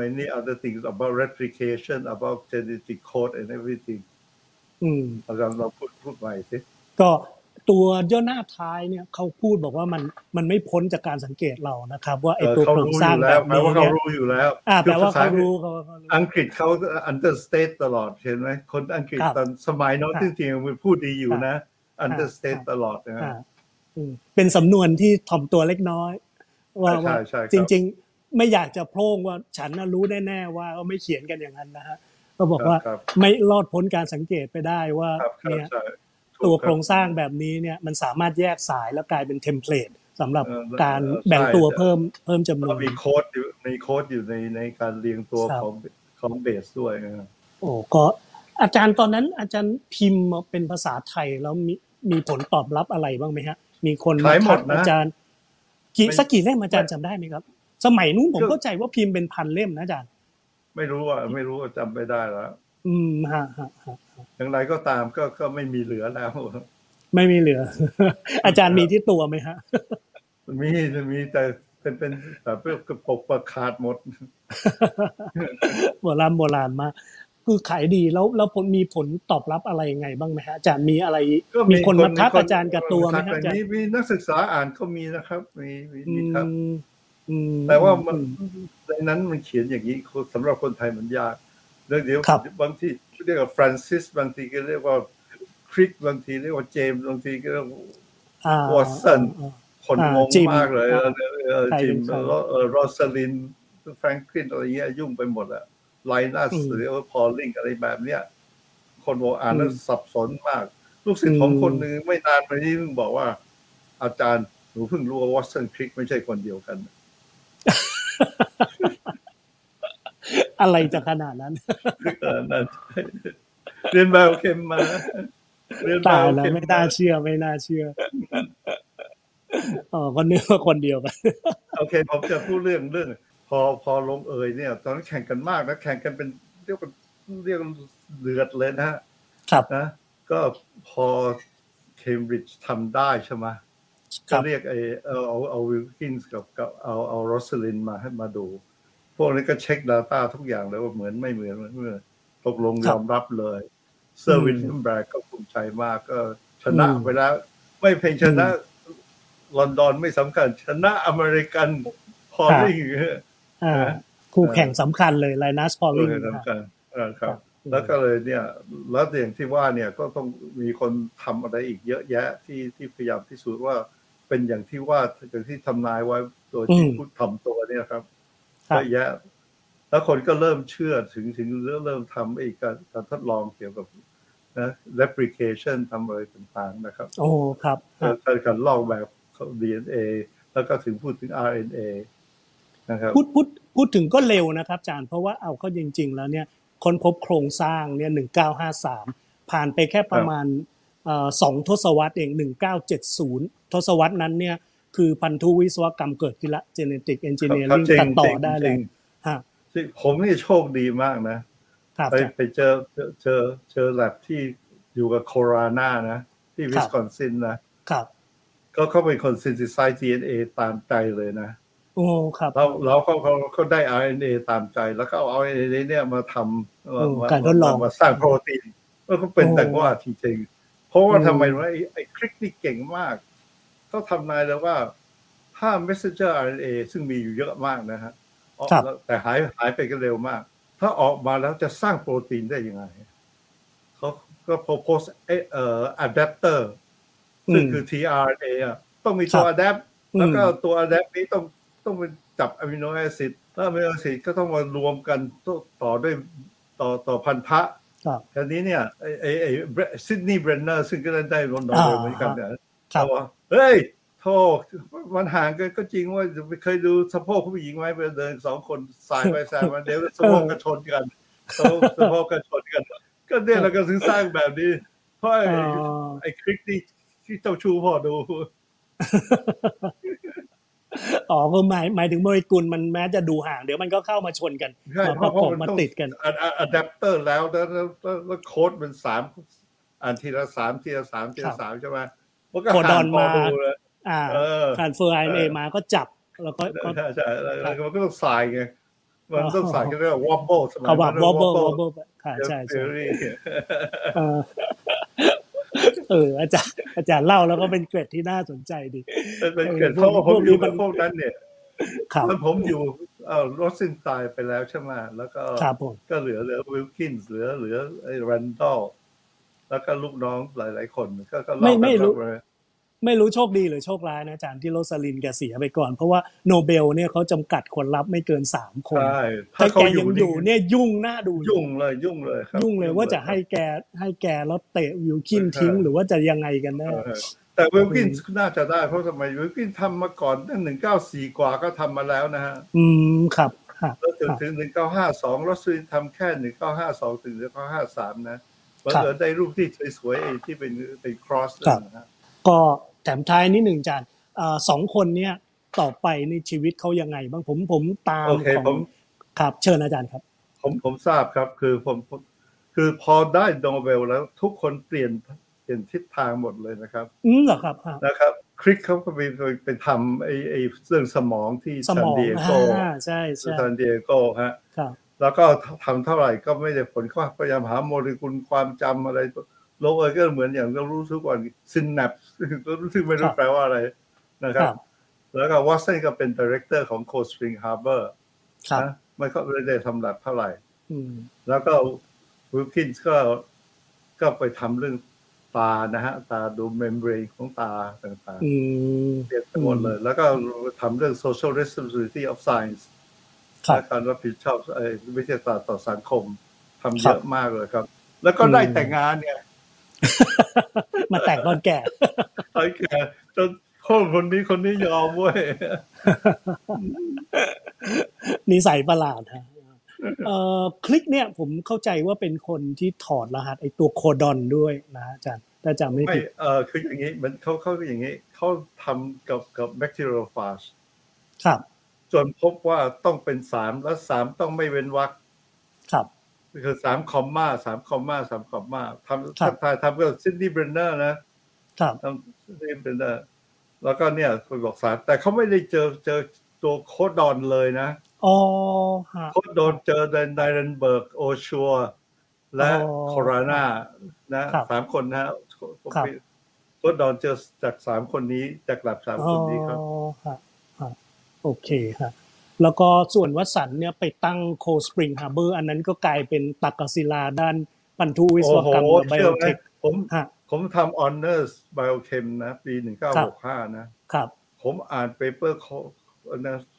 many other things about replication about genetic code and everything อาจารย์เราพูดใหม่สิก็ตัวย่อหน้าท้ายเนี่ยเขาพูดบอกว่ามันไม่พ้นจากการสังเกตเรานะครับว่าไอ้ตัวโครงสร้างแบบนี้เนี่ยเขารู้อยู่แล้วแปลว่าเขารู้อังกฤษเขา understate ตลอดเห็นไหมคนอังกฤษตอนสมัยโน้นที่จริงมันพูดดีอยู่นะ understate ตลอดนะเป็นสำนวนที่ถ่อมตัวเล็กน้อยว่าจริงๆไม่อยากจะโพล่งว่าฉันรู้แน่ๆว่าไม่เขียนกันอย่างนั้นนะฮะก็บอกว่าไม่รอดพ้นการสังเกตไปได้ว่าเนี่ยตัวโครงสร้างแบบนี้เนี่ยมันสามารถแยกสายแล้วกลายเป็นเทมเพลตสำหรับการแบ่งตัวเพิ่มจำนวนมีโค้ดอยู่ในการเรียงตัวของเบสด้วยนะโอ้ก็อาจารย์ตอนนั้นอาจารย์พิมพ์เป็นภาษาไทยแล้วมีผลตอบรับอะไรบ้างไหมฮะมีคนมาทักอาจารย์กี่เล่มอาจารย์จำได้ไหมครับสมัยนู้นผมเข้าใจว่าพิมพ์เป็นพันเล่มนะอาจารย์ไม่รู้จำไม่ได้แล้วฮะอย่างไรก็ตามก็ไม่มีเหลือแล้วไม่มีเหลืออาจารย์มีที่ตัวไหมฮะมีแต่เป็นแต่เพื่อกระปกประขาดหมดโบราณมาคือขายดีแล้วผลมีผลตอบรับอะไรยังไงบ้างไหมฮะอาจารย์มีอะไรมีคนมาทักอาจารย์กับตัวไหมฮะอาจารย์มีนักศึกษาอ่านก็มีนะครับมีครับแต่ว่าในนั้นมันเขียนอย่างนี้สำหรับคนไทยมันยากเดี๋ยวบางทีเรียกว่า Francis บางทีก็เรียกว่า Crick บางทีเรียกว่า James บางทีก็เรียกว่า Watson คนงงมากเลยจิม Rosalind Franklin อะไรเงี้ยยุ่งไปหมดอ่ะ Linus หรือว่า Pauling อะไรแบบเนี้ยคนบอกอ่านแล้วสับสนมากลูกศิษย์ของคนนึงไม่นานมานี้เพิ่งบอกว่าอาจารย์หนูเพิ่งรู้ว่า Watson Crick ไม่ใช่คนเดียวกันอะไรจะขนาดนั้นเรียนมาโอเคมาเรียนมาแล้วไม่น่าเชื่อคนนึกว่าคนเดียวกันโอเคผมจะพูดเรื่องพอลงเอยเนี่ยตอนนั้นแข่งกันมากนะแข่งกันเป็นเรียกเดือดเลยนะครับนะก็พอเคมบริดจ์ทำได้ใช่ไหมก็เรียกเอาวิลกินส์กับเอาโรสลินมาให้มาดูพวกนี้ก็เช็ค data ทุกอย่างเลยว่าเหมือนไม่เหมือนตกลงยอมรับเลยเซอร์วิลเลียมแบล็กก็ภูมิใจมากก็ชนะไปแล้วไม่เพียงชนะลอนดอนไม่สำคัญชนะอเมริกันพอลลิงคู่แข่งสำคัญเลยไลนัสพอลลิงครับแล้วก็เลยเนี่ยแล้วอย่างที่ว่าเนี่ยก็ต้องมีคนทำอะไรอีกเยอะแยะที่พยายามพิสูจน์ว่าเป็นอย่างที่ว่าอย่างที่ทำนายไว้โดยที่พูดทำตัวเนี่ยครับก็แยะแล้วคนก็เริ่มเชื่อถึงเริ่มทำไอ้การทดลองเกี่ยวกับนะ replication ทำอะไรต่างๆนะครับโอ้ครับการลอกแบบ DNA แล้วก็ถึงพูดถึง RNA นะครับพูดถึงก็เร็วนะครับอาจารย์เพราะว่าเอาเข้าจริงๆแล้วเนี่ยค้นพบโครงสร้างเนี่ย1953ผ่านไปแค่ประมาณ2ทศวรรษเอง1970ทศวรรษนั้นเนี่ยคือพันธุวิศวกรรมเกิดขึ้นละ genetic engineering ตัดต่อได้เลยฮะผมนี่โชคดีมากนะไปเจอ lab ที่อยู่กับโคโรนานะที่วิสคอนซินนะครับก็เขาเป็นคน synthesize DNA ตามใจเลยนะโอ้ครับแล้วเขาได้ RNA ตามใจแล้วก็เอา RNA เนี่ยมาทำการทดลองมาสร้างโปรตีนแล้วก็เป็นแต่ว่าจริงๆเพราะว่าทำไมว่าไอ้คลิกนี่เก่งมากก็ทำนายแล้วว่าถ้า messenger RNA ซึ่งมีอยู่เยอะมากนะฮะแต่หายไปกันเร็วมากถ้าออกมาแล้วจะสร้างโปรตีนได้ยังไงเขาก็ propose adapter ซึ่งคือ tRNA ต้องมีตัว adapt แล้วก็ตัว adapt นี้ต้องเป็นจับอะมิโนแอซิดแล้วอะมิโนแอซิดก็ต้องมารวมกันต่อด้วยต่อพันธะทีนี้เนี่ยไอ้ซิดนีย์เบรนเนอร์ซึ่งก็ได้รอนดอนเหมือนกันเนี่ยเขาว่าเฮ้ยโธ่มันห่างกันก็จริงว่าเคยดูสะโพกผู้หญิงไหมเวลาเดินสองคนสายไปสายมาเดี๋ยวสะโพกกระชนกันก็เนี่ยเราก็ซื้อสร้างแบบนี้เพราะไอ้คลิกนี่ที่เจ้าชูพ่อดูอ๋อก็หมายถึงโมเลกุลมันแม้จะดูห่างเดี๋ยวมันก็เข้ามาชนกันมาประกบมาติดกันอะแดปเตอร์แล้วโค้ดมัน3 อ่านทีละ3ทีละ3ทีละ3ใช่ไหมมันก็หันมาดูเลยการเฟอร์ไอเอมาก็จับแล้วก็ใช่ๆมันก็ต้องสายไงมันต้องสายก็เรียกว่าวอบเบิ้ลสมัยนั้นวอบเบิ้ลใช่ๆอาจารย์เล่าแล้วก็เป็นเกร็ดที่น่าสนใจดีเป็นเกร็ดเพราะว่าผมอยู่กับพวกนั้นเนี่ยแล้วผมอยู่รถสิ้นตายไปแล้วใช่ไหมแล้วก็เหลือวิลคินส์เหลือไอ้แรนดอลแล้วก็ลูกน้องหลายๆคนก็ไม่รู้โชคดีหรือโชคร้ายนะอาจารย์ที่โรสลินแกเสียไปก่อนเพราะว่าโนเบลเนี่ยเขาจำกัดคนรับไม่เกิน3คนถ้าแกยังอยู่เนี่ยยุ่งหน้าดูยุ่งเลยว่าจะให้แกแล้วเตะวิลคินทิ้งหรือว่าจะยังไงกันแน่แต่วิลคินน่าจะได้เพราะสมัยวิลคินทำมาก่อนตั้ง194กว่าก็ทำมาแล้วนะฮะครับแล้วถึง1952โรสลินทำแค่1952ถึง1953นะมันเหลือได้รูปที่สวยๆที่เป็นครอสนะฮะก็แถมท้ายนิดหนึ่งอาจารย์2คนเนี่ยต่อไปในชีวิตเขายังไงบ้างผมตามของครับเชิญอาจารย์ครับผมทราบครับคือผมคือพอได้โนเบลแล้วทุกคนเปลี่ยนทิศทางหมดเลยนะครับเหรอครับนะครับคริกเขาก็ไปทำไอ้เรื่องสมองที่ซานดิเอโกใช่ๆซานดิเอโกฮะครับแล้วก็ทำเท่าไหร่ก็ไม่ได้ผลก็พยายามหาโมเลกุลความจำอะไรโลกก็เหมือนอย่างเรารู้สึกว่าซินแนปส์ก็รู้สึกไม่รู้แปลว่าอะไรนะครับแล้วก็วอตสันก็เป็นไดเรคเตอร์ของโคสปริงฮาร์เบอร์นะมันก็ไม่ได้ทำหลักเท่าไหร่แล้วก็วิลคินส์ก็ไปทำเรื่องตานะฮะตาดูเมมเบรนของตาต่างๆเรียนไปหมดเลยแล้วก็ทำเรื่อง social responsibility of science การรับผิดชอบวิทยาศาสตร์ต่อสังคมทำเยอะมากเลยครับแล้วก็ได้แต่งงานเนี่ยมาแต่งตอนแก่จนคนนี้ยอมเว้ยนิสัยประหลาดฮะคลิกเนี่ยผมเข้าใจว่าเป็นคนที่ถอดรหัสไอ้ตัวโคดอนด้วยนะอาจารย์ถ้าจำไม่ผิดคืออย่างนี้มันเขาอย่างนี้เขาทำกับแบคทีเรียฟาจครับจนพบว่าต้องเป็น3และ3ต้องไม่เว้นวรรคครับคือ3 คอมม่าทำกับซิดนีย์เบรนเนอร์นะครับทำซิดนีย์เบรนเนอร์แล้วก็เนี่ยคนบอกสารแต่เขาไม่ได้เจอตัวโคดอนเลยนะอ๋อฮะโคดอนเจอในไนเรนเบิร์กโอชัวและโคราน่านะ3คนนะโคดอนเจอจาก3คนนี้จากหลับ3คนนี้ครับอ๋อฮะโอเคฮะแล้วก็ส่วนวัตสันเนี่ยไปตั้งโคสปริงฮาร์เบอร์อันนั้นก็กลายเป็นตักกศิลาด้านพันธุวิศวกรรมไบโอเทคผมทำออนเนอร์สไบโอเคมนะปี1965นะครับผมอ่านเปเปอร์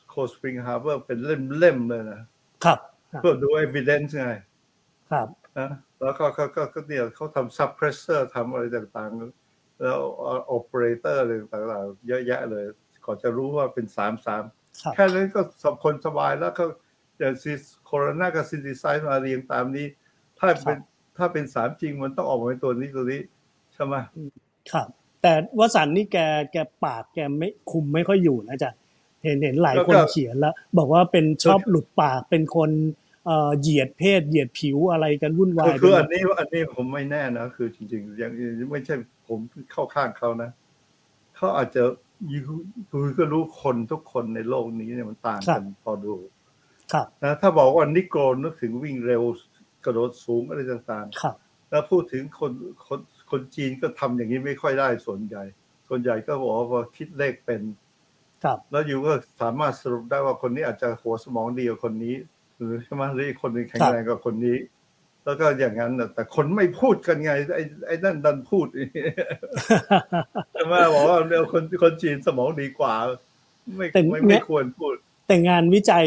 โคสปริงฮาร์เบอร์เป็นเล่มๆเลยนะครับเพื่อดู evidence ไงครับนะแล้วก็เนี่ยเขาทำซับเพรสเซอร์ทำอะไรต่างๆแล้วออเปเรเตอร์อะไรต่างๆเยอะแยะเลยก่อนจะรู้ว่าเป็น3แค่นั้นก็สองคนสบายแล้วก็อย่างซีโคโรนากับซินดิไซน์มาเรียงตามนี้ถ้าเป็น3จริงมันต้องออกมาเป็นตัวนี้ใช่ไหมครับแต่วสันต์นี่แกปากแกไม่คุมไม่ค่อยอยู่นะจ๊ะเห็นหลายคนเขียนแล้วบอกว่าเป็นชอบหลุดปากเป็นคนเหยียดเพศเหยียดผิวอะไรกันวุ่นวายคืออันนี้ผมไม่แน่นะคือจริงๆยังไม่ใช่ผมเข้าข้างเขานะเขาอาจจะคือก็รู้คนทุกคนในโลกนี้เนี่ยมันต่างกันพอดูนะถ้าบอกว่านิโกรนึกถึงวิ่งเร็วกระโดดสูงอะไรต่างๆแล้วพูดถึงคนจีนก็ทำอย่างนี้ไม่ค่อยได้ส่วนใหญ่ก็บอกว่าคิดเลขเป็นแล้วอยู่ก็สามารถสรุปได้ว่าคนนี้อาจจะหัวสมองดีกว่าคนนี้หรือใช่ไหมหรืออีกคนนึงแข็งแรงกว่าคนนี้แล้วก็อย่างนั้นแต่คนไม่พูดกันไงไอ้นั่นดันพูดใช่ไหมบอกว่าเดี๋ยวคนจีนสมองดีกว่าไม่ควรพูดแต่งานวิจัย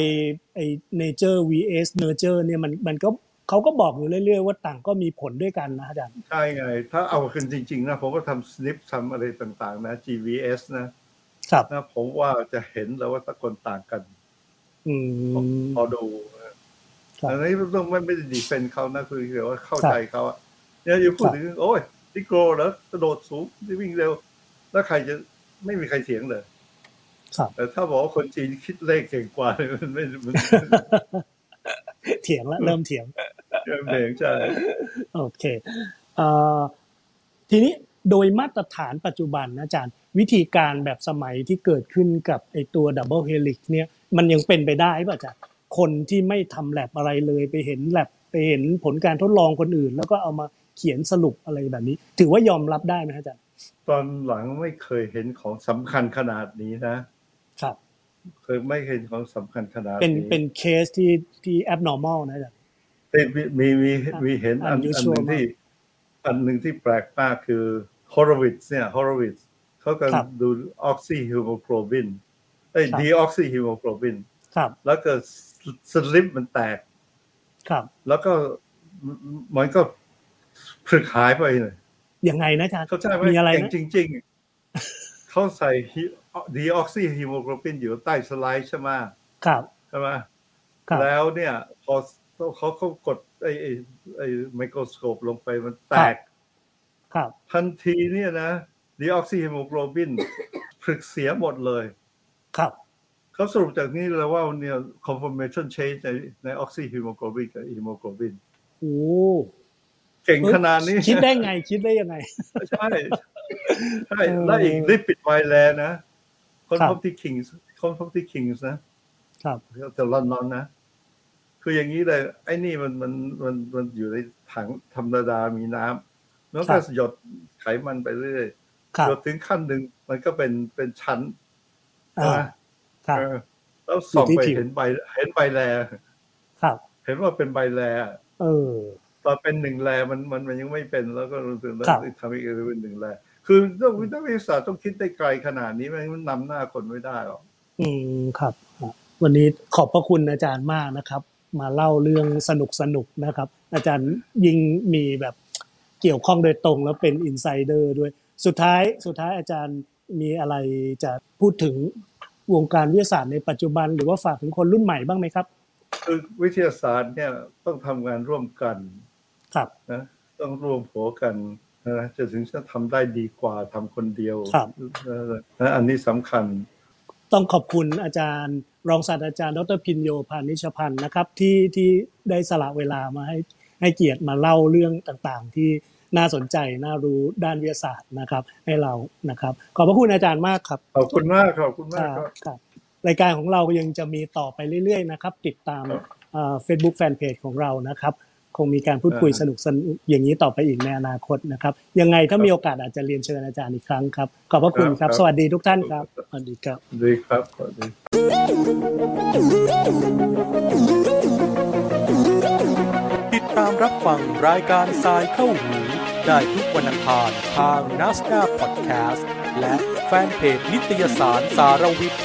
ไอ้ Nature vs Nurture เนี่ยมันก็เขาก็บอกอยู่เรื่อยๆว่าต่างก็มีผลด้วยกันนะอาจารย์ใช่ไงถ้าเอากันจริงๆนะผมก็ทำ snip ทำอะไรต่างๆนะ GVS นะครับนะผมว่าจะเห็นแล้วว่าแต่คนต่างกันพอดูอันนี้ต้องไม่ได้ดีเฟนเขานะคือเดี๋ยวว่าเข้าใจเขาอ่ะเนี่ยอยู่พูดถึงโอ้ยนิโกรเหรอกระโดดสูงวิ่งเร็วแล้วใครจะไม่มีใครเถียงเลยแต่ถ้าบอกว่าคนจีนคิดเลขเก่งกว่ามันไม่เถียงละเริ่มเถียงใช่โอเค ทีนี้โดยมาตรฐานปัจจุบันนะอาจารย์วิธีการแบบสมัยที่เกิดขึ้นกับไอตัว Double Helix เนี่ยมันยังเป็นไปได้ป่ะอาจารย์คนที่ไม่ทำแลบอะไรเลยไปเห็นแลบไปเห็นผลการทดลองคนอื่นแล้วก็เอามาเขียนสรุปอะไรแบบนี้ถือว่ายอมรับได้ไหมอาจารย์ตอนหลังไม่เคยเห็นของสำคัญขนาดนี้นะครับเคยไม่เห็นของสำคัญขนาดนี้เป็นเคสที่ abnormal นะอาจารย์มีเห็นอันหนึ่งที่แปลกมากคือฮอโรวิตซ์เขาก็ดูออกซิฮีโมโกลบินดีออกซิฮีโมโกลบินแล้วก็สลิปมันแตกแล้วก็มันก็พรึกหายไปเลยยังไงนะอาจารย์เขาใช่ไหมมีอะไรนะจริงๆเขาใส่ดีออกซิฮีโมโกลบินอยู่ใต้สไลด์ใช่ไหมใช่ไหมแล้วเนี่ยพอเขากดไอ้ไมโครสโคปลงไปมันแตกทันทีเนี่ยนะดีออกซิฮีโมโกลบินผึกเสียหมดเลยครับเขาสรุปจากนี้แล้วว่าเนี่ย conformation change ในออกซิฮีโมโกลบินกับฮีโมโกลบินโอ้เก่งขนาดนี้คิดได้ยังไงใช่แล้วอีกลิปิดไวแลนนะคนพบที่คิงส์นะครับแต่ลอนดอนนะคืออย่างนี้เลยไอ้นี่มันอยู่ในถังธรรมดามีน้ำแล้วก็หยดไขมันไปเรื่อยๆหยดถึงขั้นหนึ่งมันก็เป็นชั้นแล้วส่องไปเห็นใบแลเห็นว่าเป็นใบแลตอนเป็นหนึ่งแลมันยังไม่เป็นแล้วก็รู้สึกแล้วทำอีกเป็นหนึ่งแลคือต้องวิทยาศาสตร์ต้องคิดได้ไกลขนาดนี้มันนำหน้าคนไม่ได้หรอกครับวันนี้ขอบพระคุณอาจารย์มากนะครับมาเล่าเรื่องสนุกนะครับอาจารย์ยิ่งมีแบบเกี่ยวข้องโดยตรงแล้วเป็นอินไซเดอร์ด้วยสุดท้ายอาจารย์มีอะไรจะพูดถึงวงการวิทยาศาสตร์ในปัจจุบันหรือว่าฝากถึงคนรุ่นใหม่บ้างไหมครับคือวิทยาศาสตร์เนี่ยต้องทำงานร่วมกันครับนะต้องร่วมหัวกันนะจะถึงจะทำได้ดีกว่าทำคนเดียวนะอันนี้สำคัญต้องขอบคุณอาจารย์รองศาสตราจารย์ดร.พินโยพานิชพันธ์นะครับที่ได้สละเวลามาให้เกียรติมาเล่าเรื่องต่างๆที่น่าสนใจน่ารู้ด้านวิทยาศาสตร์นะครับให้เรานะครับขอบพระคุณอาจารย์มากครับขอบคุณมากครับรายการของเรายังจะมีต่อไปเรื่อยๆนะครับติดตามFacebook Fanpage ของเรานะครับคงมีการพูดคุยสนุกอย่างนี้ต่อไปอีกในอนาคตนะครับยังไงถ้ามีโอกาสอาจจะเรียนเชิญอาจารย์อีกครั้งครับขอบพระคุณครับสวัสดีทุกท่านครับสวัสดีครับดีครับสวัสดีติดตามรับฟังรายการทรายเข้าหูได้ทุกวันอังคารทาง Nasdaq Podcast และแฟนเพจนิตยสารสารวิทย์